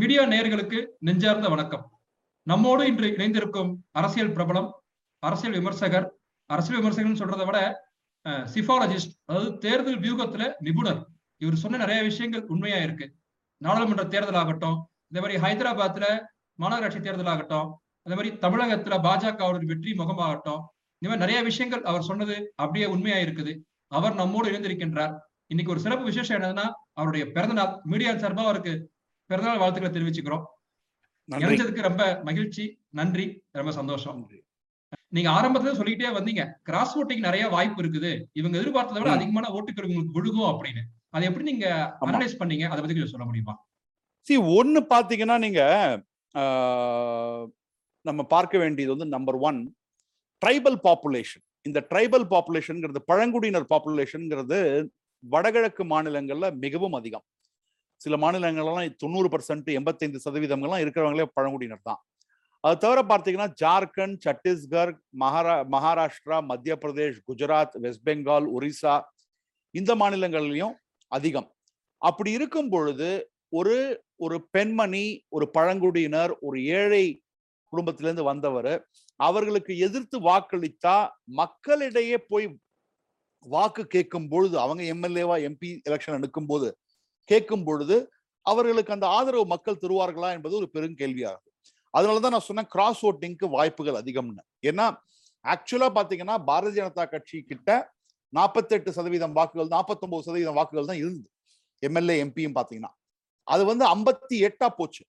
Media நேயர்களுக்கு நெஞ்சார்ந்த வணக்கம். நம்மோடு இன்று இணைந்திருக்கும் அரசியல் பிரபலம், அரசியல் விமர்சகர், சொல்றதை விட சிஃபாலஜிஸ்ட், அதாவது தேர்தல் வியூகத்துல நிபுணர். இவர் சொன்ன நிறைய விஷயங்கள் உண்மையா இருக்கு. நாடாளுமன்ற தேர்தல் ஆகட்டும், அதே மாதிரி ஹைதராபாத்ல மாநகராட்சி தேர்தல் ஆகட்டும், அதே மாதிரி தமிழகத்துல பாஜகவோட வெற்றி முகமாகட்டும், இந்த மாதிரி நிறைய விஷயங்கள் அவர் சொன்னது அப்படியே உண்மையா இருக்குது. அவர் நம்மோடு இணைந்திருக்கின்றார். இன்னைக்கு ஒரு சிறப்பு விசேஷம் என்னதுன்னா, அவருடைய பிறந்தநாள். மீடியா சார்பா அவருக்கு பிறந்தநாள் வாழ்த்துக்களை தெரிவிச்சுக்கிறோம். இணைஞ்சதுக்கு ரொம்ப மகிழ்ச்சி, நன்றி, ரொம்ப சந்தோஷம். நீங்க ஆரம்பத்துல சொல்லிக்கிட்டே வந்தீங்க, கிராஸ் ஓட்டிங் நிறைய வாய்ப்பு இருக்குது, இவங்க எதிர்பார்த்ததை விட அதிகமான ஓட்டுகள் உங்களுக்கு விழுகும் அப்படின்னு. அதை எப்படி நீங்க அனலைஸ் பண்ணீங்க, அதை பத்தி சொல்ல முடியுமா? ஒன்னு பாத்தீங்கன்னா, நீங்க நம்ம பார்க்க வேண்டியது வந்து நம்பர் ஒன், ட்ரைபல் பாப்புலேஷன். இந்த ட்ரைபல் பாப்புலேஷன்ங்கிறது, பழங்குடியினர் பாப்புலேஷன்ங்கிறது வடகிழக்கு மாநிலங்கள்ல மிகவும் அதிகம். சில மாநிலங்கள்லாம் 90%, 85% இருக்கிறவங்களே பழங்குடியினர் தான். அது தவிர பார்த்தீங்கன்னா ஜார்க்கண்ட், சத்தீஸ்கர், மகாராஷ்டிரா, மத்திய பிரதேஷ், குஜராத், வெஸ்ட் பெங்கால், ஒரிசா, இந்த மாநிலங்கள்லையும் அதிகம். அப்படி இருக்கும் பொழுது ஒரு ஒரு பெண்மணி, ஒரு பழங்குடியினர், ஒரு ஏழை குடும்பத்திலேருந்து வந்தவர், அவர்களுக்கு எதிர்த்து வாக்களித்தா மக்களிடையே போய் வாக்கு கேட்கும் பொழுது, அவங்க எம்எல்ஏவா எம்பி எலெக்ஷன் நிற்கும் போது கேட்கும் பொழுது அவர்களுக்கு அந்த ஆதரவு மக்கள் தருவார்களா என்பது ஒரு பெரும் கேள்வியாகும். அதனாலதான் நான் சொன்னேன் கிராஸ் ஓட்டிங்க்கு வாய்ப்புகள் அதிகம்னு. ஏன்னா ஆக்சுவலா பாத்தீங்கன்னா பாரதிய ஜனதா கட்சி கிட்ட 48% வாக்குகள், 49% வாக்குகள் தான் இருந்தது எம்எல்ஏ எம்பியும். பாத்தீங்கன்னா அது வந்து 58% போச்சு.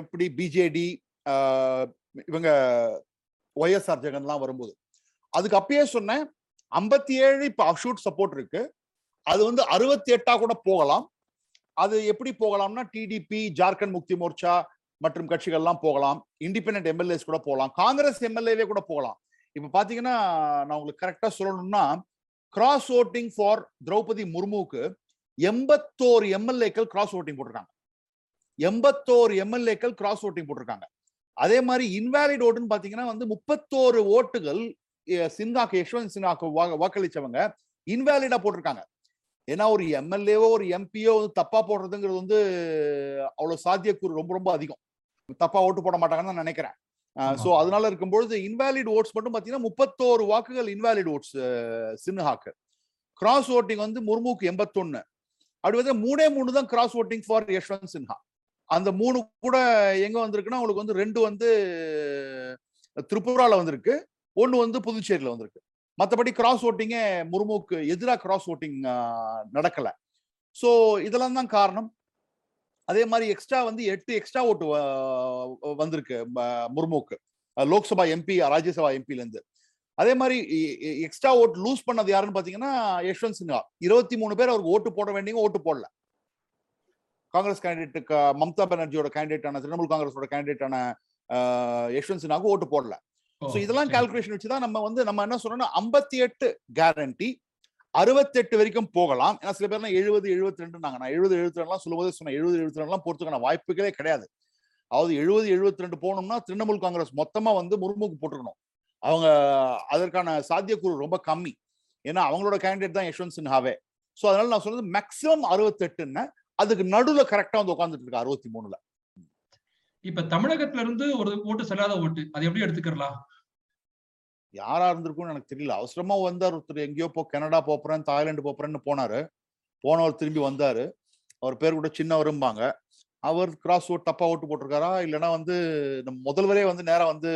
எப்படி பிஜேடி, இவங்க ஒய்எஸ்ஆர் ஜெகன்லாம் வரும்போது. அதுக்கு அப்பயே சொன்னேன் 57 இப்போ அப்ஷூட் சப்போர்ட் இருக்கு, அது வந்து 68 கூட போகலாம். அது எப்படி போகலாம்னா, டிடிபி, ஜார்க்கண்ட் முக்தி மோர்ச்சா மற்றும் கட்சிகள்லாம் போகலாம், இண்டிபெண்டன்ட் எம்எல்ஏஸ் கூட போகலாம், காங்கிரஸ் எம்எல்ஏவே கூட போகலாம். இப்போ பார்த்தீங்கன்னா நான் உங்களுக்கு கரெக்டாக சொல்லணும்னா, கிராஸ் ஓட்டிங் ஃபார் திரௌபதி முர்முக்கு 81 எம்எல்ஏக்கள் கிராஸ் ஓட்டிங் போட்டிருக்காங்க. 81 எம்எல்ஏக்கள் கிராஸ் ஓட்டிங் போட்டிருக்காங்க. அதே மாதிரி இன்வாலிட் ஓட்டுன்னு பார்த்தீங்கன்னா வந்து 31 ஓட்டுகள் சின்ஹாக்கு, யஷ்வந்த் சின்ஹாக்கு வாக்களிச்சவங்க இன்வாலிடா போட்டிருக்காங்க. ஏன்னா ஒரு எம்எல்ஏவோ ஒரு எம்பியோ வந்து தப்பா போடுறதுங்கிறது வந்து அவ்வளவு சாத்தியக்கூறு ரொம்ப ரொம்ப அதிகம். தப்பா ஓட்டு போட மாட்டாங்கன்னு நான் நினைக்கிறேன். ஸோ அதனால இருக்கும்பொழுது இன்வாலிட் ஓட்ஸ் மட்டும் பார்த்தீங்கன்னா 31 வாக்குகள் இன்வாலிட் ஓட்ஸ் சின்ஹாக்கு. கிராஸ் ஓட்டிங் வந்து முர்முக்கு 81. அப்படி பார்த்தா 3 தான் cross voting for Yashwant Sinha. அந்த 3 கூட எங்க வந்திருக்குன்னா, உங்களுக்கு வந்து 2 வந்து திரிபுரால வந்திருக்கு, 1 வந்து புதுச்சேரியில வந்திருக்கு. மற்றபடி கிராஸ் ஓட்டிங்கே முர்முக்கு எதிராக கிராஸ் ஓட்டிங் நடக்கல. ஸோ இதெல்லாம் தான் காரணம். அதே மாதிரி எக்ஸ்ட்ரா வந்து 8 ஓட்டு வந்திருக்கு முர்முக்கு, லோக்சபா எம்பி, ராஜ்யசபா எம்பிலேருந்து. அதே மாதிரி எக்ஸ்ட்ரா ஓட்டு லூஸ் பண்ணது யாருன்னு பார்த்தீங்கன்னா யஷ்வந்த் சின்ஹா. 23 பேர் அவருக்கு ஓட்டு போட வேண்டிய ஓட்டு போடல. காங்கிரஸ் கேண்டிடேட்டுக்கு, மம்தா பானர்ஜியோட கேண்டிடேட்டான, திரிணாமுல் காங்கிரஸோட கேண்டிடேட்டான யஷ்வந்த் சின்ஹாவுக்கு ஓட்டு போடல. இதெல்லாம் கால்குலேஷன் வச்சுதான் நம்ம வந்து நம்ம என்ன சொன்னோம், 58 கேரண்டி, 68 வரைக்கும் போகலாம். ஏன்னா சில பேர்லாம் 70, 72 நான் 70, 72 சொல்லும்போது சொன்னேன் 70, 72 போறதுக்கான வாய்ப்புகளே கிடையாது. அதாவது 70, 72 போகணும்னா திரிணாமுல் காங்கிரஸ் மொத்தமா வந்து முர்முக்கு போட்டுக்கணும். அவங்க அதற்கான சாத்தியக்கூறு ரொம்ப கம்மி. ஏன்னா அவங்களோட கேண்டிடேட் தான் யஷ்வந்த் சின்ஹாவே. ஸோ அதனால நான் சொன்னது மேக்சிமம் 68, அதுக்கு நடுவுல கரெக்டா வந்து உட்காந்துட்டு இருக்கா 63. இப்ப தமிழகத்துல இருந்து ஒரு ஓட்டு செல்லாத ஓட்டு, அது எப்படி எடுத்துக்கலாம்? யாரா இருந்திருக்கும்னு எனக்கு தெரியல. அவசரமா வந்தார் ஒருத்தர், எங்கேயோ கனடா போறேன், தாய்லாந்து போறேன்னு போனாரு. போனவர் திரும்பி வந்தாரு. அவர் பேர் கூட சின்னவரும்பாங்க. அவர் கிராஸ் ஓட் தப்பா ஓட்டு போட்டிருக்காரா, இல்லைன்னா வந்து நம்ம முதல்வரே வந்து நேரா வந்து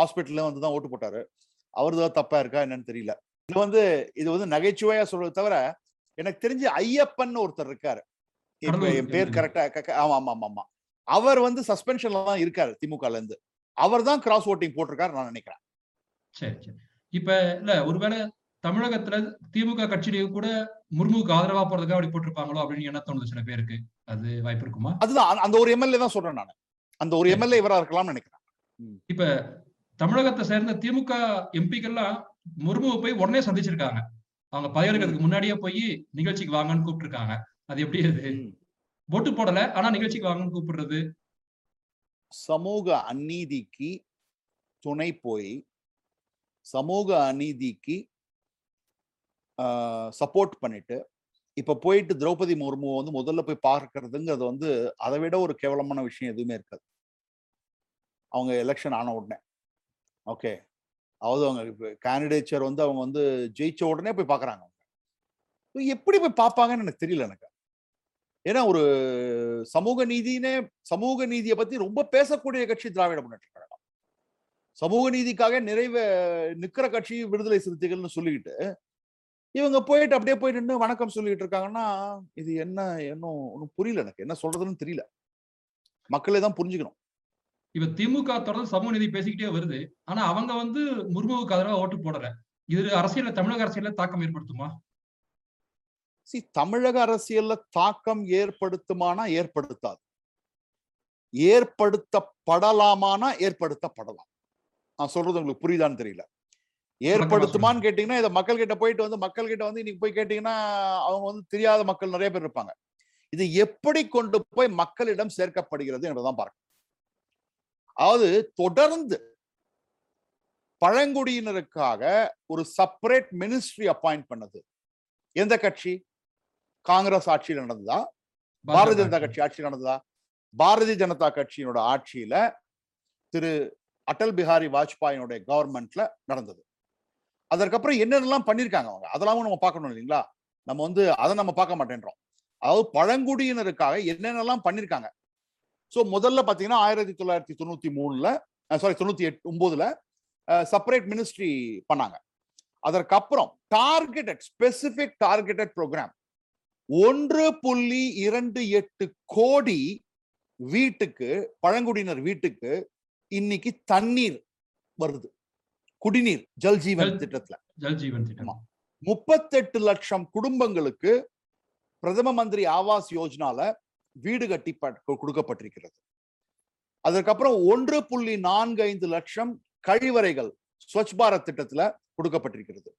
ஹாஸ்பிட்டல்ல வந்து தான் ஓட்டு போட்டாரு, அவருதான் தப்பா இருக்கா என்னன்னு தெரியல. இது வந்து நகைச்சுவையா சொல்றது தவிர, எனக்கு தெரிஞ்சு ஐயப்பன் ஒருத்தர் இருக்காரு, என் பேர் கரெக்டா, ஆமா, அவர் வந்து சஸ்பென்ஷன்ல தான் இருக்காரு திமுகல இருந்து. அவர் தான் கிராஸ் ஓட்டிங் போட்டிருக்காரு நான் நினைக்கிறேன். சரி சரி. இப்ப இல்ல, ஒருவேளை தமிழகத்துல திமுக கட்சியிலேயே கூட முர்முக்கு ஆதரவா போறதுக்காக அப்படி போட்டிருப்பாங்களோ அப்படின்னு என்ன தோணுது சில பேருக்கு. அது வாய்ப்பு இருக்குமா? அதுதான் அந்த ஒரு எம்எல்ஏ தான் சொல்றேன் நான். அந்த ஒரு எம்எல்ஏ இவரா இருக்கலாம்னு நினைக்கிறேன். இப்ப தமிழகத்தை சேர்ந்த திமுக எம்பிக்கள்லாம் முர்முவை போய் உடனே சந்திச்சிருக்காங்க. அவங்க பதவியேற்கிறதுக்கு முன்னாடியே போய் நிகழ்ச்சிக்கு வாங்கன்னு கூப்பிட்டுருக்காங்க. அது எப்படி? அது ஓட்டு போடல, ஆனா நிகழ்ச்சிக்கு வாங்கன்னு கூப்பிடுறது சமூக அநீதிக்கு துணை போய் சமூக அநீதிக்கு சப்போர்ட் பண்ணிட்டு இப்ப போயிட்டு திரௌபதி முர்முவை வந்து முதல்ல போய் பார்க்கறதுங்கிறது வந்து அதை விட ஒரு கேவலமான விஷயம் எதுவுமே இருக்காது. அவங்க எலெக்ஷன் ஆன உடனே ஓகே, அதாவது அவங்க இப்போ கேண்டிடேச்சர் வந்து அவங்க வந்து ஜெயிச்ச உடனே போய் பார்க்குறாங்க. அவங்க எப்படி போய் பார்ப்பாங்கன்னு எனக்கு தெரியல. எனக்கு ஏன்னா ஒரு சமூக நீதியை பத்தி ரொம்ப பேசக்கூடிய கட்சி திராவிட முன்னேற்ற கழகம். சமூக நீதிக்காக நிறைவே நிற்கிற கட்சி விடுதலை சிறுத்தைகள்னு சொல்லிக்கிட்டு இவங்க போயிட்டு அப்படியே போயிட்டு நின்று வணக்கம் சொல்லிக்கிட்டு இருக்காங்கன்னா இது ஒன்றும் புரியல. எனக்கு என்ன சொல்றதுன்னு தெரியல. மக்களே தான் புரிஞ்சுக்கணும். இப்ப திமுக தொடர்ந்து சமூக நீதி பேசிக்கிட்டே வருது, ஆனா அவங்க வந்து முர்முவுக்கு எதிராக ஓட்டு போடல. இது அரசியல், தமிழக அரசியல தாக்கம் ஏற்படுத்துமா? தமிழக அரசியல்ல தாக்கம் ஏற்படுத்துமானா ஏற்படுத்தாது, ஏற்படுத்தப்படலாமானா ஏற்படுத்தப்படலாம். நான் சொல்றது உங்களுக்கு புரியுதான்னு தெரியல. ஏற்படுத்துமான்னு கேட்டீங்கன்னா இதை மக்கள் கிட்ட போயிட்டு வந்து மக்கள் கிட்ட வந்து இன்னைக்கு போய் கேட்டீங்கன்னா அவங்க வந்து தெரியாத மக்கள் நிறைய பேர் இருப்பாங்க. இது எப்படி கொண்டு போய் மக்களிடம் சேர்க்கப்படுகிறது என்றதான் பார்க்கணும். அதாவது தொடர்ந்து பழங்குடியினருக்காக ஒரு செப்பரேட் மினிஸ்ட்ரி அப்பாயிண்ட் பண்ணது எந்த கட்சி? காங்கிரஸ் ஆட்சியில் நடந்ததா? பாரதிய ஜனதா கட்சி ஆட்சியில் நடந்ததா? பாரதிய ஜனதா கட்சியினோட ஆட்சியில திரு அடல் பிகாரி வாஜ்பாயினுடைய கவர்மெண்ட்ல நடந்தது. அதற்கப்புறம் என்னென்னலாம் பண்ணியிருக்காங்க அவங்க, அதெல்லாம் நம்ம பார்க்கணும் இல்லைங்களா? நம்ம வந்து அதை நம்ம பார்க்க மாட்டேன்றோம். அதாவது பழங்குடியினருக்காக என்னென்னலாம் பண்ணியிருக்காங்க. ஸோ முதல்ல பார்த்தீங்கன்னா 1999ல செப்பரேட் மினிஸ்ட்ரி பண்ணாங்க. அதற்கப்புறம் டார்கெட்டட் ஸ்பெசிபிக் டார்கெட்டட் ப்ரோக்ராம் 1.28 கோடி வீட்டுக்கு, பழங்குடியினர் வீட்டுக்கு இன்னைக்கு தண்ணீர் வருது. குடிநீர் ஜல்ஜீவன் திட்டத்துல 38 லட்சம் குடும்பங்களுக்கு பிரதம மந்திரி ஆவாஸ் யோஜனால வீடு கட்டி கொடுக்கப்பட்டிருக்கிறது. அதற்கப்புறம் 1.45 லட்சம் கழிவறைகள் ஸ்வச் பாரத் திட்டத்துல கொடுக்கப்பட்டிருக்கிறது.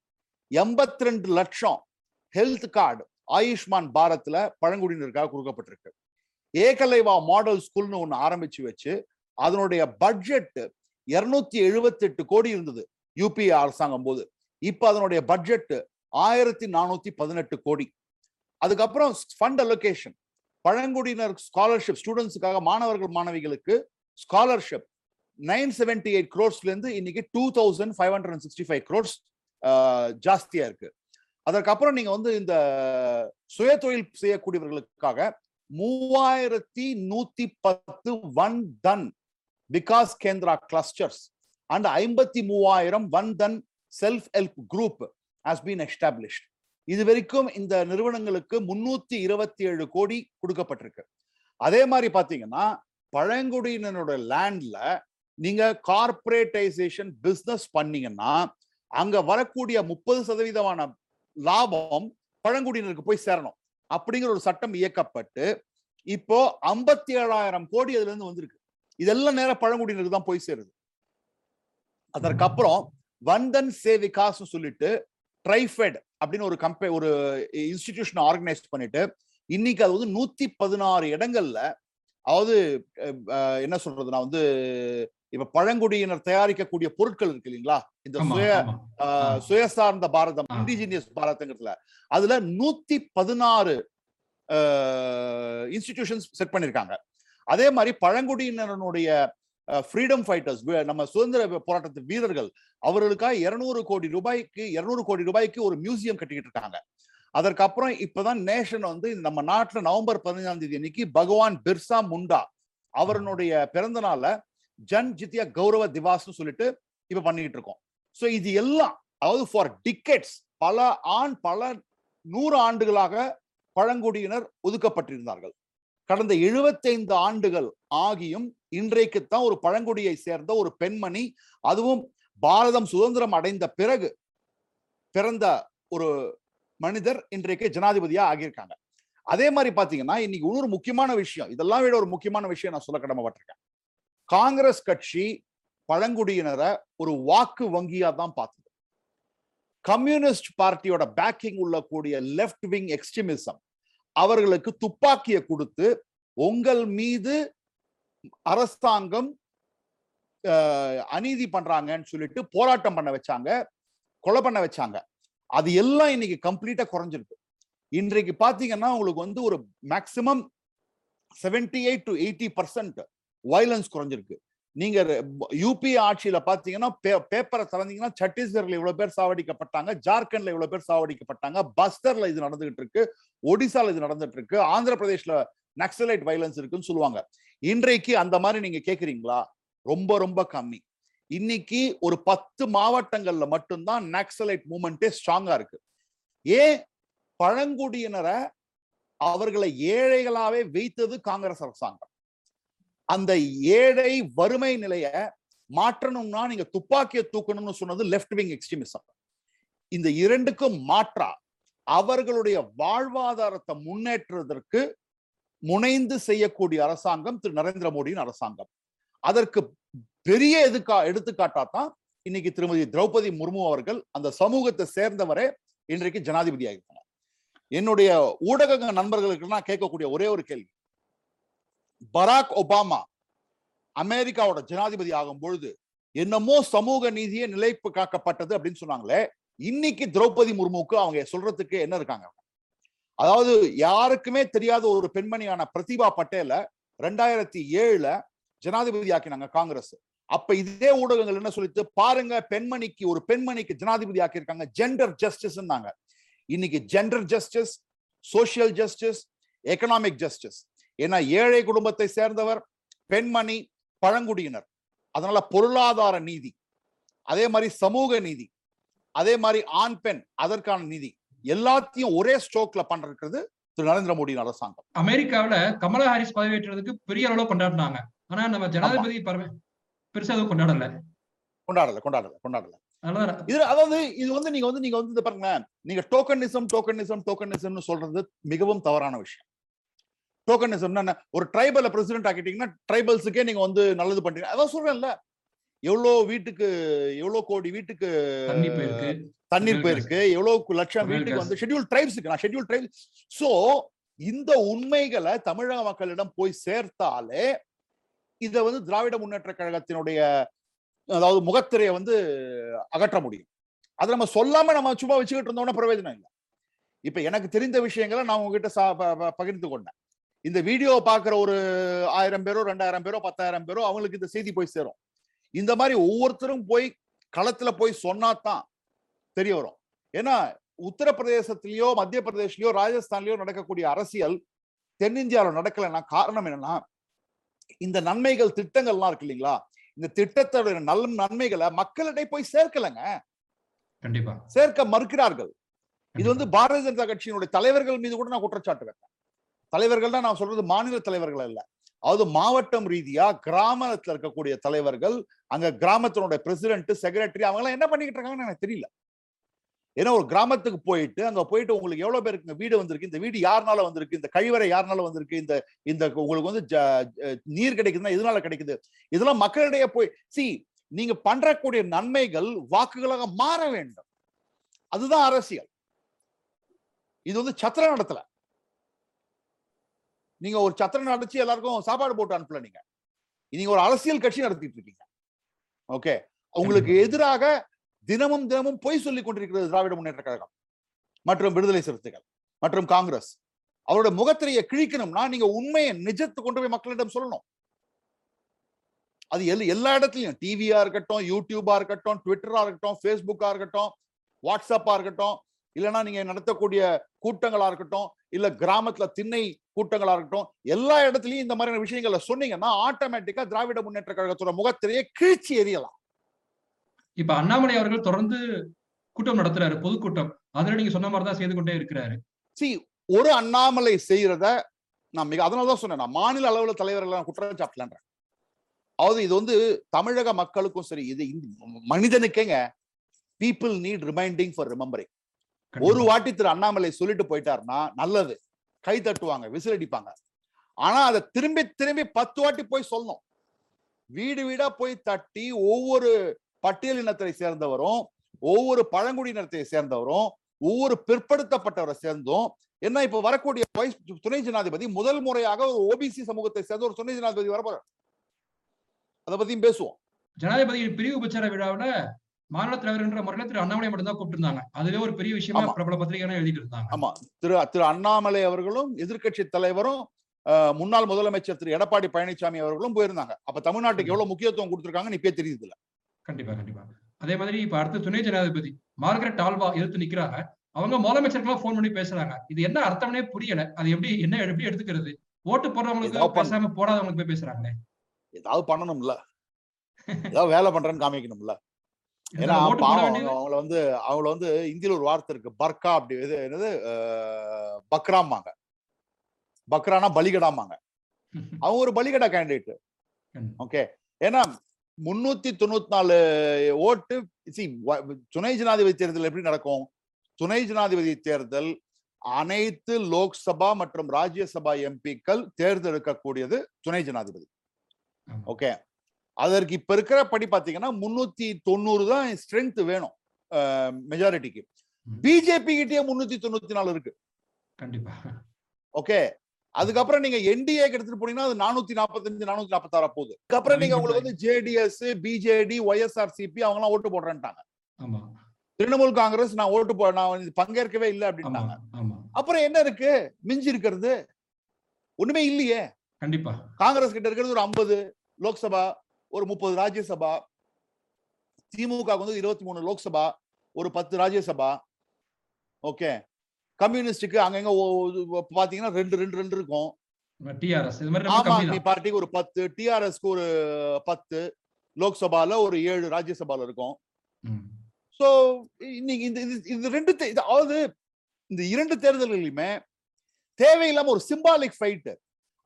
82 லட்சம் ஹெல்த் கார்டு ஆயுஷ்மான் பாரத்ல பழங்குடியினருக்காக கொடுக்கப்பட்டிருக்கு. ஏகலைவா மாடல் ஸ்கூல்னு ஒண்ணு ஆரம்பிச்சு வச்சு அதனுடைய பட்ஜெட் 278 கோடி இருந்தது யூபி அரசாங்கம் போது. இப்ப அதனுடைய பட்ஜெட் 1418 கோடி. அதுக்கப்புறம் ஃபண்ட் அலோகேஷன், பழங்குடியினர் ஸ்காலர்ஷிப் ஸ்டூடெண்ட்ஸுக்காக மாணவர்கள் மாணவிகளுக்கு ஸ்காலர்ஷிப் 978 crores இருந்து இன்னைக்கு 2565 crores ஜாஸ்தியா இருக்கு. அதற்கப்புறம் நீங்க வந்து இந்த சுய தொழில் செய்யக்கூடியவர்களுக்காக 3110 1 ton Vikas Kendra clusters and 53,000 1 ton self help group has been established. இது வரைக்கும் இந்த நிறுவனங்களுக்கு 327 கோடி கொடுக்கப்பட்டிருக்கு. அதே மாதிரி பாத்தீங்கன்னா பழங்குடியினரோட லேண்ட்ல நீங்க கார்பரேட்டைசேஷன் பிசினஸ் பண்ணீங்கன்னா அங்க வரக்கூடிய 30% லாபம் பழங்குடியினருக்கு போய் சேரணும் அப்படிங்கிற ஒரு சட்டம் இயக்கப்பட்டு இப்போ 57,000 கோடி அதுல இருந்து வந்திருக்கு. இதெல்லாம் நேரம் பழங்குடியினருக்கு தான் போய் சேருது. அதற்கப்புறம் வந்தன் சேவிகாஸ் சொல்லிட்டு ட்ரைஃபெட் அப்படின்னு ஒரு ஒரு இன்ஸ்டிடியூஷன் ஆர்கனைஸ் பண்ணிட்டு இன்னைக்கு அது வந்து 116 இடங்கள்ல, அதாவது என்ன சொல்றதுன்னா வந்து இப்ப பழங்குடியினர் தயாரிக்கக்கூடிய பொருட்கள் இருக்கு இல்லைங்களா, இந்த சுயசார்ந்த பாரதம், இண்டிஜினியஸ் பாரதங்கிறதுல அதுல 116 இன்ஸ்டிடியூஷன்ஸ் செட் பண்ணிருக்காங்க. அதே மாதிரி பழங்குடியினருடைய ஃப்ரீடம் ஃபைட்டர்ஸ், நம்ம சுதந்திர போராட்டத்து வீரர்கள், அவர்களுக்காக 200 கோடி ரூபாய்க்கு ஒரு மியூசியம் கட்டிக்கிட்டு இருக்காங்க. அதற்கப்புறம் இப்பதான் நேஷன் வந்து நம்ம நாட்டுல நவம்பர் 15 அன்னைக்கு பகவான் பிர்சா முண்டா அவருடைய பிறந்த நாள ஜன் ஜித்யா கௌரவ திவாஸ்னு சொல்லிட்டு இப்ப பண்ணிக்கிட்டு இருக்கோம். ஸோ இது எல்லாம் அதாவது ஃபார் டிக்கெட்ஸ் பல 100 ஆண்டுகளாக பழங்குடியினர் ஒதுக்கப்பட்டிருந்தார்கள். கடந்த 75 ஆண்டுகள் ஆகியும் இன்றைக்குத்தான் ஒரு பழங்குடியை சேர்ந்த ஒரு பெண்மணி, அதுவும் பாரதம் சுதந்திரம் அடைந்த பிறகு பிறந்த ஒரு மனிதர் இன்றைக்கு ஜனாதிபதியா ஆகியிருக்காங்க. அதே மாதிரி பாத்தீங்கன்னா இன்னைக்கு இன்னொரு முக்கியமான விஷயம், இதெல்லாம் விட ஒரு முக்கியமான விஷயம் நான் சொல்ல கடமைப்பட்டிருக்கேன். காங்கிரஸ் கட்சி பழங்குடியினரை ஒரு வாக்கு வங்கியா தான் பார்த்தது. கம்யூனிஸ்ட் பார்ட்டியோட பேக்கிங் உள்ள கூடிய லெப்ட் விங் எக்ஸ்ட்ரீமிசம் அவர்களுக்கு துப்பாக்கியை கொடுத்து உங்கள் மீது அரசாங்கம் அநீதி பண்றாங்கன்னு சொல்லிட்டு போராட்டம் பண்ண வச்சாங்க, கொலை பண்ண வச்சாங்க. அது எல்லாம் இன்னைக்கு கம்ப்ளீட்டா குறைஞ்சிருக்கு. இன்றைக்கு பாத்தீங்கன்னா உங்களுக்கு வந்து ஒரு மேக்சிமம் 78 to 80% வயலன்ஸ் குறைஞ்சிருக்கு. நீங்க யூபி ஆட்சியில பாத்தீங்கன்னா பேப்பரை திறந்தீங்கன்னா சத்தீஸ்கர்ல இவ்வளவு பேர் சாவடிக்கப்பட்டாங்க, ஜார்க்கண்ட்ல இவ்வளவு பேர் சாவடிக்கப்பட்டாங்க, பஸ்தர்ல இது நடந்துகிட்டு இருக்கு, ஒடிசால இது நடந்துட்டு இருக்கு, ஆந்திர பிரதேஷ்ல நக்சலைட் வயலன்ஸ் இருக்குன்னு சொல்லுவாங்க. இன்றைக்கு அந்த மாதிரி நீங்க கேக்குறீங்களா? ரொம்ப ரொம்ப கம்மி. இன்னைக்கு ஒரு 10 மாவட்டங்கள்ல மட்டும்தான் நக்சலைட் மூவ்மெண்டே ஸ்ட்ராங்கா இருக்கு. ஏன்? பழங்குடியினரை அவர்களை ஏழைகளாவே வைத்தது காங்கிரஸ் அரசாங்கம். அந்த ஏழை வறுமை நிலைய மாற்றணும்னா நீங்க துப்பாக்கியை தூக்கணும்னு சொன்னது லெப்ட் விங் எக்ஸ்ட்ரீமிசம். இந்த இரண்டுக்கும் மாற்றா அவர்களுடைய வாழ்வாதாரத்தை முன்னேற்றுவதற்கு முனைந்து செய்யக்கூடிய அரசாங்கம் திரு நரேந்திர மோடியின் அரசாங்கம். அதற்கு பெரிய எடுத்துக்காட்டா தான் இன்னைக்கு திருமதி திரௌபதி முர்மு அவர்கள் அந்த சமூகத்தை சேர்ந்தவரே இன்றைக்கு ஜனாதிபதி ஆகிருக்காங்க. என்னுடைய ஊடக நண்பர்களுக்கு நான் கேட்கக்கூடிய ஒரே ஒரு கேள்வி, பராக் ஒபாமா அமெரிக்காவோட ஜனாதிபதி ஆகும் பொழுது என்னமோ சமூக நீதியை நிலைப்பு காக்கப்பட்டது அப்படின்னு சொன்னாங்களே, இன்னைக்கு திரௌபதி முர்முக்கு அவங்க சொல்றதுக்கு என்ன இருக்காங்க? அதாவது யாருக்குமே தெரியாத ஒரு பெண்மணியான பிரதீபா பட்டேல 2007 ஜனாதிபதி ஆக்கினாங்க காங்கிரஸ். அப்ப இதே ஊடகங்கள் என்ன சொல்லிட்டு பாருங்க, பெண்மணிக்கு ஒரு பெண்மணிக்கு ஜனாதிபதி ஆக்கியிருக்காங்க, ஜெண்டர் ஜஸ்டிஸ். இன்னைக்கு gender justice, social justice, economic justice. ஏன்னா ஏழை குடும்பத்தை சேர்ந்தவர், பெண்மணி, பழங்குடியினர், அதனால பொருளாதார நீதி, அதே மாதிரி சமூக நீதி, அதே மாதிரி ஆண் பெண் அதற்கான நீதி எல்லாத்தையும் ஒரே ஸ்ட்ரோக்ல பண்றது திரு நரேந்திர மோடி அரசாங்கம். அமெரிக்காவில கமலா ஹாரிஸ் பதவியேற்றதுக்கு பெரிய அளவுல கொண்டாடினாங்க, ஆனா நம்ம ஜனாதிபதி பெருசா எதுவும் கொண்டாடல. அதாவது இது வந்து நீங்க வந்து பாருங்க, நீங்க டோக்கனிசம்னு சொல்றது மிகவும் தவறான விஷயம். டோக்கனிசம்னா ஒரு ட்ரைபல் பிரசிடென்ட் ஆக்கிட்டீங்கன்னா ட்ரைபல்ஸுக்கே நீங்க வந்து நல்லது பண்றீங்க. அதான் சொல்றேன்ல, எவ்வளவு கோடி வீட்டுக்கு தண்ணீர் போயிருக்கு, எவ்வளவு லட்சம் வீட்டுக்கு வந்து ஷெட்யூல் ட்ரைப்ஸுக்கு நான் ஷெட்யூல் ட்ரைப். சோ இந்த உண்மைகளை தமிழக மக்களிடம் போய் சேர்த்தாலே இதை வந்து திராவிட முன்னேற்ற கழகத்தினுடைய அதாவது முகத்திரையை வந்து அகற்ற முடியும். அதை நம்ம சொல்லாம நம்ம சும்மா வச்சுக்கிட்டு இருந்தோம்னா பிரயோஜனம் இல்லை. இப்ப எனக்கு தெரிந்த விஷயங்களை நான் உங்ககிட்ட பகிர்ந்து கொண்டேன். இந்த வீடியோ பாக்குற ஒரு 1000 பேரோ 2000 பேரோ 10,000 பேரோ அவங்களுக்கு இந்த செய்தி போய் சேரும். இந்த மாதிரி ஒவ்வொருத்தரும் போய் களத்துல போய் சொன்னாதான் தெரிய வரும். ஏன்னா உத்தரப்பிரதேசத்திலயோ மத்திய பிரதேஷ்லயோ ராஜஸ்தான்லயோ நடக்கக்கூடிய அரசியல் தென்னிந்தியாவில் நடக்கலைன்னா காரணம் என்னன்னா, இந்த நன்மைகள் திட்டங்கள்லாம் இருக்கு இல்லைங்களா, இந்த திட்டத்தோட நன்மைகளை மக்களிடையே போய் சேர்க்கலங்க, கண்டிப்பா சேர்க்க மறுக்கிறார்கள். இது வந்து பாரதிய ஜனதா கட்சியினுடைய தலைவர்கள் மீது கூட நான் குற்றச்சாட்டு வைப்பேன். தலைவர்கள் தான் நான் சொல்றது மாநில தலைவர்கள் அல்ல, அதாவது மாவட்டம் ரீதியா கிராமத்துல இருக்கக்கூடிய தலைவர்கள், அங்க கிராமத்தினுடைய பிரசிடென்ட், செக்ரட்டரி, அவங்க எல்லாம் என்ன பண்ணிக்கிட்டு இருக்காங்கன்னு எனக்கு தெரியல. ஏன்னா ஒரு கிராமத்துக்கு போயிட்டு அங்க போயிட்டு உங்களுக்கு எவ்வளவு பேருக்கு வீடு வந்திருக்கு, இந்த வீடு யாருனால வந்திருக்கு, இந்த கழிவறை யாருனால வந்திருக்கு, இந்த உங்களுக்கு வந்து நீர் கிடைக்குதுன்னா இதனால கிடைக்குது, இதெல்லாம் மக்களிடையே போய் நீங்க பண்றக்கூடிய நன்மைகள் வாக்குகளாக மாற வேண்டும். அதுதான் அரசியல். இது வந்து சத்திர நடத்தல, நீங்க ஒரு சத்திர நடத்தி எல்லாருக்கும் சாப்பாடு போட்டு அனுப்பல, நீங்க ஒரு அரசியல் கட்சி நடத்திட்டு இருக்கீங்க. ஓகே, உங்களுக்கு எதிராக தினமும் பொய் சொல்லிக் கொண்டிருக்கிறது திராவிட முன்னேற்ற கழகம் மற்றும் விடுதலை சிறுத்தைகள் மற்றும் காங்கிரஸ். அவரோட முகத்திரையை கிழிக்கணும்னா நீங்க உண்மையை நிஜத்து கொண்டு போய் மக்களிடம் சொல்லணும். அது எல்லா இடத்துலயும், டிவியா இருக்கட்டும், யூடியூபா இருக்கட்டும், ட்விட்டரா இருக்கட்டும், ஃபேஸ்புக்கா இருக்கட்டும், வாட்ஸ்அப்பா இருக்கட்டும், இல்லைன்னா நீங்க நடத்தக்கூடிய கூட்டங்களா இருக்கட்டும், இல்ல கிராமத்துல திண்ணை கூட்டங்களா இருக்கட்டும், எல்லா இடத்துலயும் இந்த மாதிரியான விஷயங்களை சொன்னீங்கன்னா ஆட்டோமேட்டிக்கா திராவிட முன்னேற்ற கழகத்தோட முகத்திரையை கிழிச்சி எரியலாம். இப்ப அண்ணாமலை அவர்கள் தொடர்ந்து கூட்டம் நடத்துறாரு, பொதுக்கூட்டம், அதுல நீங்க சொன்ன மாதிரிதான் செய்து கொண்டே இருக்கிறாரு. ஒரு அண்ணாமலை செய்யறத நான் மிக அதனாலதான் சொன்னேன், மாநில அளவுல தலைவர்கள் குற்றம் சாட்டலான்றேன். அதாவது இது வந்து தமிழக மக்களுக்கும் சரி, இது மனிதனுக்கேங்க, people need reminding for remembering. ஒரு வாட்டி திரு அண்ணாமலை சொல்லிட்டு போயிட்டாருன்னா நல்லது, கை தட்டுவாங்க, விசிலடிப்பாங்க. ஆனா அதை திரும்பி 10 வாட்டி போய் சொல்லணும், வீடு வீடா போய் தட்டி ஒவ்வொரு பட்டியலினத்தை சேர்ந்தவரும் ஒவ்வொரு பழங்குடியினத்தை சேர்ந்தவரும் ஒவ்வொரு பிற்படுத்தப்பட்டவரை சேர்ந்தும். ஏன்னா இப்ப வரக்கூடிய துணை ஜனாதிபதி முதல் முறையாக ஒரு ஓபிசி சமூகத்தை சேர்ந்த ஒரு துணை ஜனாதிபதி வரப்போற, அதை பத்தியும் பேசுவோம். ஜனாதிபதி பிரிவு உபச்சார விழாவில் மாநில தலைவர் என்ற முறையில திரு அண்ணாமலை மட்டும்தான் கூப்பிட்டிருந்தாங்க. அதுவே ஒரு பெரிய விஷயமா பிரபல பத்திரிகையான எழுதிட்டு இருந்தாங்க. ஆமா, திரு அண்ணாமலை அவர்களும் எதிர்கட்சி தலைவரும் முன்னாள் முதலமைச்சர் திரு எடப்பாடி பழனிசாமி அவர்களும் போயிருந்தாங்க. அப்ப தமிழ்நாட்டுக்கு எவ்வளவு முக்கியத்துவம் கொடுத்திருக்காங்கன்னு இப்பயே தெரியுது இல்ல? கண்டிப்பா கண்டிப்பா. அதே மாதிரி இப்ப அடுத்து துணை ஜனாதிபதி மார்கரெட் ஆல்வா எதிர்த்து நிக்கிறாங்க. அவங்க முதலமைச்சர்களும் போன் பண்ணி பேசுறாங்க. இது என்ன அர்த்தம்னே புரியல. அது எப்படி எடுத்துக்கிறது? ஓட்டு போடுறவங்களுக்கு பேசாம போடாதவங்களுக்கு போய் பேசுறாங்களே. ஏதாவது பண்ணணும்ல, ஏதாவது வேலை பண்றேன்னு காமிக்கணும்ல. ஏன்னா அவங்கள வந்து இந்தியில ஒரு வார்த்தை இருக்கு, பர்கா. அப்படி என்னது? பக்ராமாங்க. பக்ரானா பலிகடாமாங்க. அவங்க ஒரு பலிகடா கேண்டிடேட். ஓகே, ஏன்னா 394 ஓட்டு. துணை ஜனாதிபதி தேர்தல் எப்படி நடக்கும்? துணை ஜனாதிபதி தேர்தல் அனைத்து லோக்சபா மற்றும் ராஜ்யசபா எம்பிக்கள் தேர்ந்தெடுக்கக்கூடியது துணை ஜனாதிபதி. ஓகே, அதற்கு இப்ப இருக்கிற படி பாத்தீங்கன்னா 390 தான் ஸ்ட்ரென்த் வேணும் மெஜாரிட்டிக்கு. பிஜேபி கிட்டே 394 இருக்கு. கண்டிப்பா. ஓகே, அதுக்கப்புறம் நீங்க என்டிஏ எடுத்துட்டு போனீங்கன்னா அது 445 446 போகுது. அதுக்கப்புறம் நீங்க உங்களுக்கு வந்து ஜேடிஎஸ், பிஜேடி, ஒய்எஸ்ஆர்சிபி அவங்க எல்லாம் ஓட்டு போடுறேன்ட்டாங்க. திரிணாமுல் காங்கிரஸ் நான் ஓட்டு போ நான் பங்கேற்கவே இல்லை அப்படின்னாங்க. அப்புறம் என்ன இருக்கு மிஞ்சி இருக்கிறது? ஒண்ணுமே இல்லையே. கண்டிப்பா. காங்கிரஸ் கிட்ட இருக்கிறது ஒரு 50 லோக்சபா, ஒரு 30 ராஜ்யசபா, திமுக வந்து 23 லோக்சபா, ஒரு 10 ராஜ்யசபா. ஓகே, கம்யூனிஸ்டுக்கு அங்கங்க பாத்தீங்கன்னா ரெண்டு இருக்கும். பார்ட்டிக்கு ஒரு 10, டிஆர்எஸ்க்கு ஒரு 10 லோக்சபால, ஒரு 7 ராஜ்யசபால இருக்கும். சோ இன்னைக்கு அதாவது இந்த 2 தேர்தல்களையுமே தேவையில்லாம ஒரு சிம்பாலிக் ஃபைட்.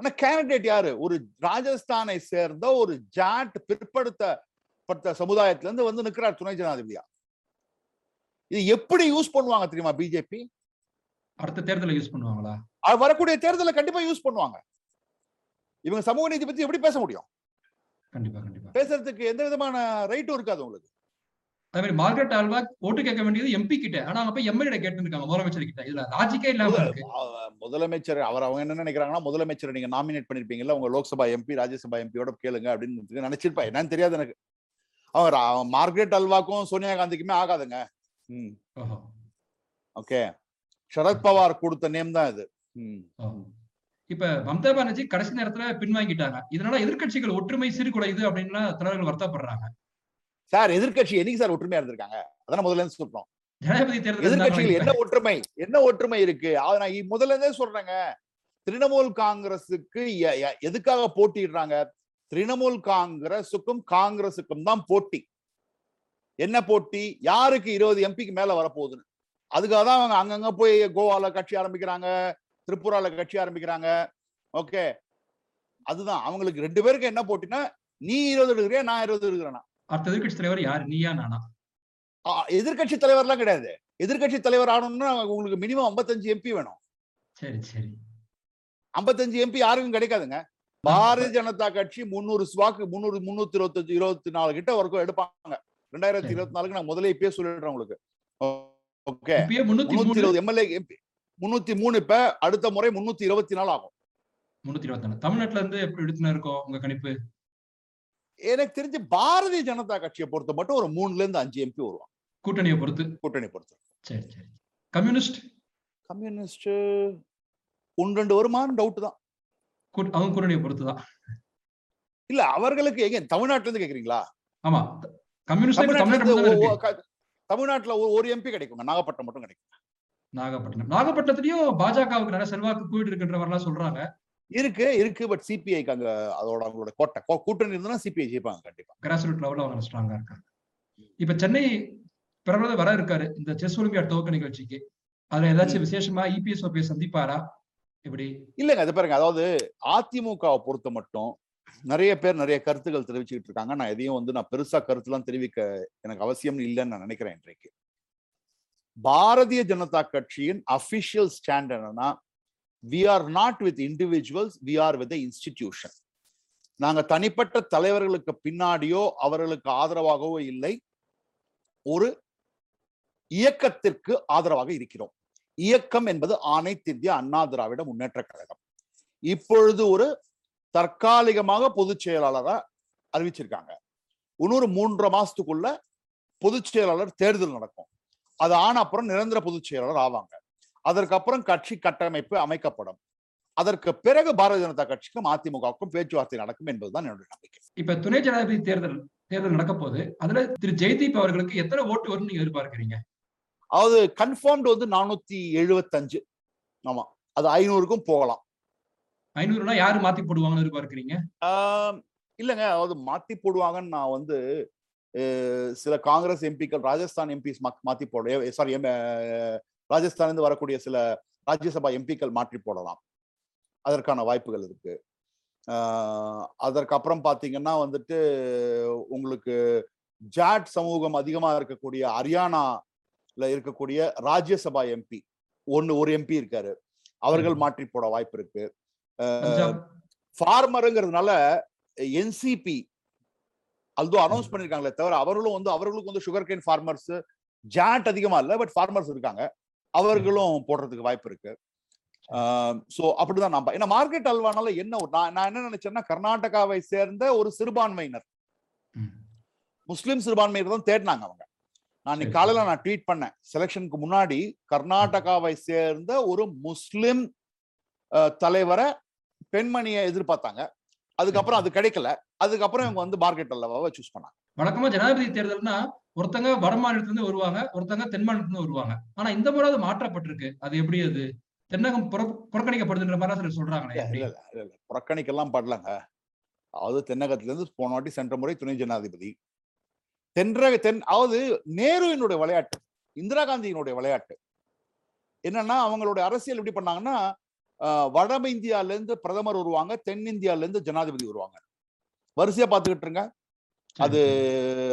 ஆனா கேண்டிடேட் யாரு? ஒரு ராஜஸ்தானை சேர்ந்த ஒரு ஜாட் பிற்படுத்தப்பட்ட சமுதாயத்துல இருந்து வந்து நிக்கிறார் துணை ஜனாதிபதியா. இது எப்படி யூஸ் பண்ணுவாங்க தெரியுமா? பிஜேபி அடுத்த தேர்தலை யூஸ் பண்ணுவாங்களா? வரக்கூடிய தேர்தலை கண்டிப்பா யூஸ் பண்ணுவாங்க. இவங்க சமூக நீதி பத்தி எப்படி பேச முடியும்? கண்டிப்பா கண்டிப்பா பேசுறதுக்கு எந்த விதமான ரைட்டும் இருக்காது உங்களுக்கு. அதே மாதிரி மார்கரெட் ஆல்வா ஓட்டு கேட்க வேண்டியது எம்பி கிட்ட, ஆனா அவங்க போய் எம்எல்ஏ கேட்டு இருக்காங்க முதலமைச்சர் கிட்ட. இதுல லாஜிக்கே இல்லாம இருக்கு. முதலமைச்சர் அவங்க என்ன நினைக்கிறாங்கன்னா, முதலமைச்சர் நீங்க நாமினேட் பண்ணிருப்பீங்கல்ல, உங்க லோக்சபா எம்பி ராஜ்யசபா எம்பியோட கேளுங்க அப்படின்னு நினைச்சிருப்பா. என்னன்னு தெரியாது எனக்கு. அவன் மார்கரெட் ஆல்வாக்கும் சோனியா காந்திக்குமே ஆகாதுங்க. ஓகே, சரத்பவார் கொடுத்த நேம் தான் இது. இப்ப மம்தா பானர்ஜி கடைசி நேரத்துல பின்வாங்கிட்டாங்க. இதனால எதிர்கட்சிகள் ஒற்றுமை சீர்குலையுது அப்படின்னா தலைவர்கள் வருத்தப்படுறாங்க. சார், எதிர்கட்சி என்னைக்கு சார் ஒற்றுமையா இருந்திருக்காங்க? அதான் முதல்ல இருந்து சொல்றோம், ஜனாதிபதி தேர்தல் எதிர்கட்சிகள் என்ன ஒற்றுமை இருக்கு? அது நான் முதல்ல இருந்தே சொல்றேங்க. திரிணாமுல் காங்கிரஸுக்கு எதுக்காக போட்டிடுறாங்க? திரிணாமுல் காங்கிரஸுக்கும் காங்கிரஸுக்கும் தான் போட்டி. என்ன போட்டி? யாருக்கு 20 எம்பிக்கு மேல வரப்போகுதுன்னு. அதுக்காக தான் அவங்க அங்கங்க போய் கோவால கட்சி ஆரம்பிக்கிறாங்க, திரிபுரால கட்சி ஆரம்பிக்கிறாங்க. ஓகே, அதுதான் அவங்களுக்கு. 2 பேருக்கு என்ன போட்டினா, நீ 20 எடுக்கிறியா, நான் 20 எடுக்கிறேன்னா. அடுத்த எதிர்கட்சி தலைவர் யாரு? நீயா நானா? எதிர்கட்சி தலைவர்லாம் கிடையாது. எதிர்கட்சி தலைவர் ஆகணும்னா உங்களுக்கு மினிமம் 55 எம்பி வேணும். சரி சரி, 55 எம்பி யாருக்கும் கிடைக்காதுங்க. பாரதிய ஜனதா கட்சி 300 ஸ்வாக்கு 324 கிட்ட வரைக்கும் எடுப்பாங்க 2024. நான் முதலே இப்பயே சொல்லிடுறேன் உங்களுக்கு. ஓகே, 320 எம்எல்ஏ, 303 இப்ப, அடுத்த முறை 324 ஆகும். 324 தமிழ்நாட்டுல இருந்து எப்படி எடுத்துனா இருக்கும் உங்க கணிப்பு? எனக்கு தெரிஞ்சு பாரதிய ஜனதா கட்சியை பொறுத்த மட்டும் ஒரு 3-5 எம்பி வருவாங்க கூட்டணியை பொறுத்து. சரி சரி. கம்யூனிஸ்ட் 1-2 வருமானம் டவுட் தான். அவங்க கூட்டணியை பொறுத்துதான் இல்ல அவர்களுக்கு. எங்க தமிழ்நாட்டுல இருந்து கேக்குறீங்களா? ஆமா, கம்யூனிஸ்ட் தமிழ்நாட்டுல ஒரு எம்பி கிடைக்கும். நாகப்பட்டினம் மட்டும் கிடைக்கும். நாகப்பட்டினத்திலயும் பாஜகவுக்கு நிறைய செல்வாக்கு போயிட்டு இருக்குன்ற வரலாம் சொல்றாங்க. இருக்கு பட் சிபிஐக்கு அங்க அதோட அவங்களோட கோட்டை கூட்டணி இருந்தா சிபிஐ ஜெயிப்பாங்க கண்டிப்பா. கிராஸ் ரூட் லெவல்ல அவங்க ஸ்ட்ராங்கா இருக்காங்க. இப்ப சென்னை பிரபலர் வர இருக்காரு இந்த செஸ் ஒலிம்பியாட் துவக்க நிகழ்ச்சிக்கு. அதுல ஏதாச்சும் விசேஷமா இபிஎஸ் ஓபிஎஸ் சந்திப்பாரா? எப்படி இல்லங்க அது பாருங்க. அதாவது அதிமுகவை பொறுத்த மட்டும் நிறைய பேர் நிறைய கருத்துக்கள் தெரிவிச்சுக்கிட்டு இருக்காங்க. நான் எதையும் வந்து நான் பெருசா கருத்துலாம் தெரிவிக்க எனக்கு அவசியம் இல்லைன்னு நான் நினைக்கிறேன். இன்றைக்கு பாரதிய ஜனதா கட்சியின் அபிஷியல் ஸ்டாண்ட் என்னன்னா, we are not with individuals, we are with the institution. நாங்க தனிப்பட்ட தலைவர்களுக்கு பின்னாடியோ அவர்களுக்கு ஆதரவாகவோ இல்லை, ஒரு இயக்கத்திற்கு ஆதரவாக இருக்கிறோம். இயக்கம் என்பது அனைத்து இந்திய அண்ணா திராவிட முன்னேற்ற கழகம். இப்பொழுது ஒரு தற்காலிகமாக பொதுச் செயலாளராக அறிவிச்சிருக்காங்க. இன்னொரு 3 மாசத்துக்குள்ள பொதுச் செயலாளர் தேர்தல் நடக்கும். அது ஆன அப்புறம் நிரந்தர பொதுச் செயலாளர் ஆவாங்க. அதற்கப்புறம் கட்சி கட்டமைப்பு அமைக்கப்படும். அதற்கு பிறகு பாரதிய ஜனதா கட்சிக்கும் அதிமுகவுக்கும் பேச்சுவார்த்தை நடக்கும் என்பதுதான் என்னுடைய நம்பிக்கை. இப்ப துணை ஜனாதிபதி தேர்தல் நடக்க போது அதுல திரு ஜெய்தீப் அவர்களுக்கு எத்தனை ஓட்டு வரும்னு நீங்க எதிர்பார்க்கிறீங்க? அது கன்ஃபார்ம்டு வந்து 475. ஆமா, அது 500க்கும் போகலாம். 500னா யாரு மாத்தி போடுவாங்கன்னு எதிர்பார்க்கிறீங்க? இல்லைங்க, அதாவது மாத்தி போடுவாங்கன்னு நான் வந்து சில காங்கிரஸ் எம்பிக்கள், ராஜஸ்தான் எம்பிஸ் மாத்தி போட, சாரி ராஜஸ்தானிலிருந்து வரக்கூடிய சில ராஜ்யசபா எம்பிக்கள் மாற்றி போடலாம், அதற்கான வாய்ப்புகள் இருக்கு. அதற்கப்புறம் பார்த்தீங்கன்னா வந்துட்டு உங்களுக்கு ஜாட் சமூகம் அதிகமாக இருக்கக்கூடிய ஹரியானால இருக்கக்கூடிய ராஜ்யசபா எம்பி ஒரு எம்பி இருக்காரு, அவர்கள் மாற்றி போட வாய்ப்பு இருக்கு. ஃபார்மருங்கிறதுனால என்சிபி அதுவும் அனௌன்ஸ் பண்ணிருக்காங்களே தவிர அவர்களுக்கு வந்து சுகர் கேன் ஃபார்மர்ஸ் ஜாட் அதிகமா இல்லை, பட் ஃபார்மர்ஸ் இருக்காங்க, அவர்களும் போடுறதுக்கு வாய்ப்பு இருக்கு. சோ அப்படிதான் நான் ஏன்னா மார்கரெட் ஆல்வானால நான் என்ன நினைச்சேன்னா, கர்நாடகாவை சேர்ந்த ஒரு சிறுபான்மையினர், முஸ்லிம் சிறுபான்மையினர் தான் தேடினாங்க அவங்க. நான் காலையில ட்வீட் பண்ணேன், செலெக்ஷனுக்கு முன்னாடி கர்நாடகாவை சேர்ந்த ஒரு முஸ்லிம் தலைவரை பெண்மணியை எதிர்பார்த்தாங்க, அதுக்கப்புறம் அது கிடைக்கல, அதுக்கப்புறம் இவங்க வந்து மார்கரெட் ஆல்வாவை சூஸ் பண்ணாங்க. வழக்கமா ஜனாதிபதி தேர்தல்னா ஒருத்தங்க வட மாநிலத்திலிருந்து வருவாங்க, ஒருத்தங்க தென் மாநிலத்திலிருந்து வருவாங்க. ஆனா இந்த முறை அது மாற்றப்பட்டிருக்கு. அது எப்படி? அது தென்னகம் புறக்கணிக்கப்படுதுன்ற மாதிரி சொல்றாங்களே. இல்ல புறக்கணிக்கெல்லாம் படலங்க. அதாவது தென்னகத்திலிருந்து போன வாட்டி சென்ற முறை துணை ஜனாதிபதி அதாவது நேருவினுடைய விளையாட்டு, இந்திரா காந்தியினுடைய விளையாட்டு என்னன்னா, அவங்களுடைய அரசியல் எப்படி பண்ணாங்கன்னா, வட இந்தியால இருந்து பிரதமர் வருவாங்க, தென்னிந்தியால இருந்து ஜனாதிபதி வருவாங்க, வரிசையா பாத்துக்கிட்டு இருங்க. அது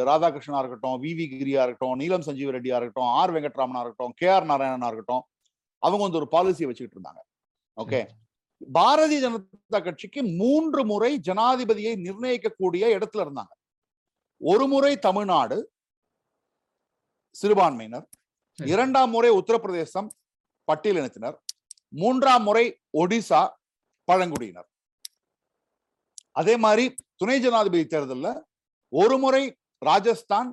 ராதாகிருஷ்ணா இருக்கட்டும், வி கிரியா இருக்கட்டும், நீலம் சஞ்சீவ் ரெட்டியா இருக்கட்டும், ஆர் வெங்கட்ராமனா இருக்கட்டும், கே ஆர் நாராயணனா இருக்கட்டும், அவங்க வந்து ஒரு பாலிசியை வச்சுக்கிட்டு இருந்தாங்க. ஓகே, பாரதிய ஜனதா கட்சிக்கு 3 முறை ஜனாதிபதியை நிர்ணயிக்கக்கூடிய இடத்துல இருந்தாங்க. ஒரு முறை தமிழ்நாடு சிறுபான்மையினர், 2ஆம் முறை உத்தரப்பிரதேசம் பட்டியலினத்தினர், 3ஆம் முறை ஒடிசா பழங்குடியினர். அதே மாதிரி துணை ஜனாதிபதி தேர்தலில் 1 முறை ராஜஸ்தான்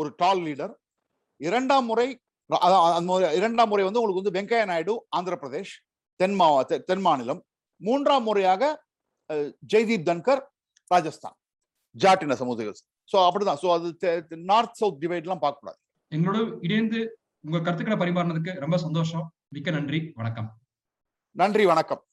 ஒரு டால் லீடர், 2ஆம் முறை வந்து உங்களுக்கு வந்து வெங்கையா நாயுடு ஆந்திர பிரதேஷ் தென் மாநிலம், 3ஆம் முறையாக ஜெய்தீப் தன்கர் ராஜஸ்தான் ஜாட்டின சமூகங்கள். சோ அப்படிதான். சோ அது நார்த் சவுத் டிவைட் எல்லாம் பார்க்க கூடாது. எங்களோட இணைந்து உங்க கருத்துக்களை பரிமாறினதுக்கு ரொம்ப சந்தோஷம். மிக்க நன்றி. வணக்கம். நன்றி, வணக்கம்.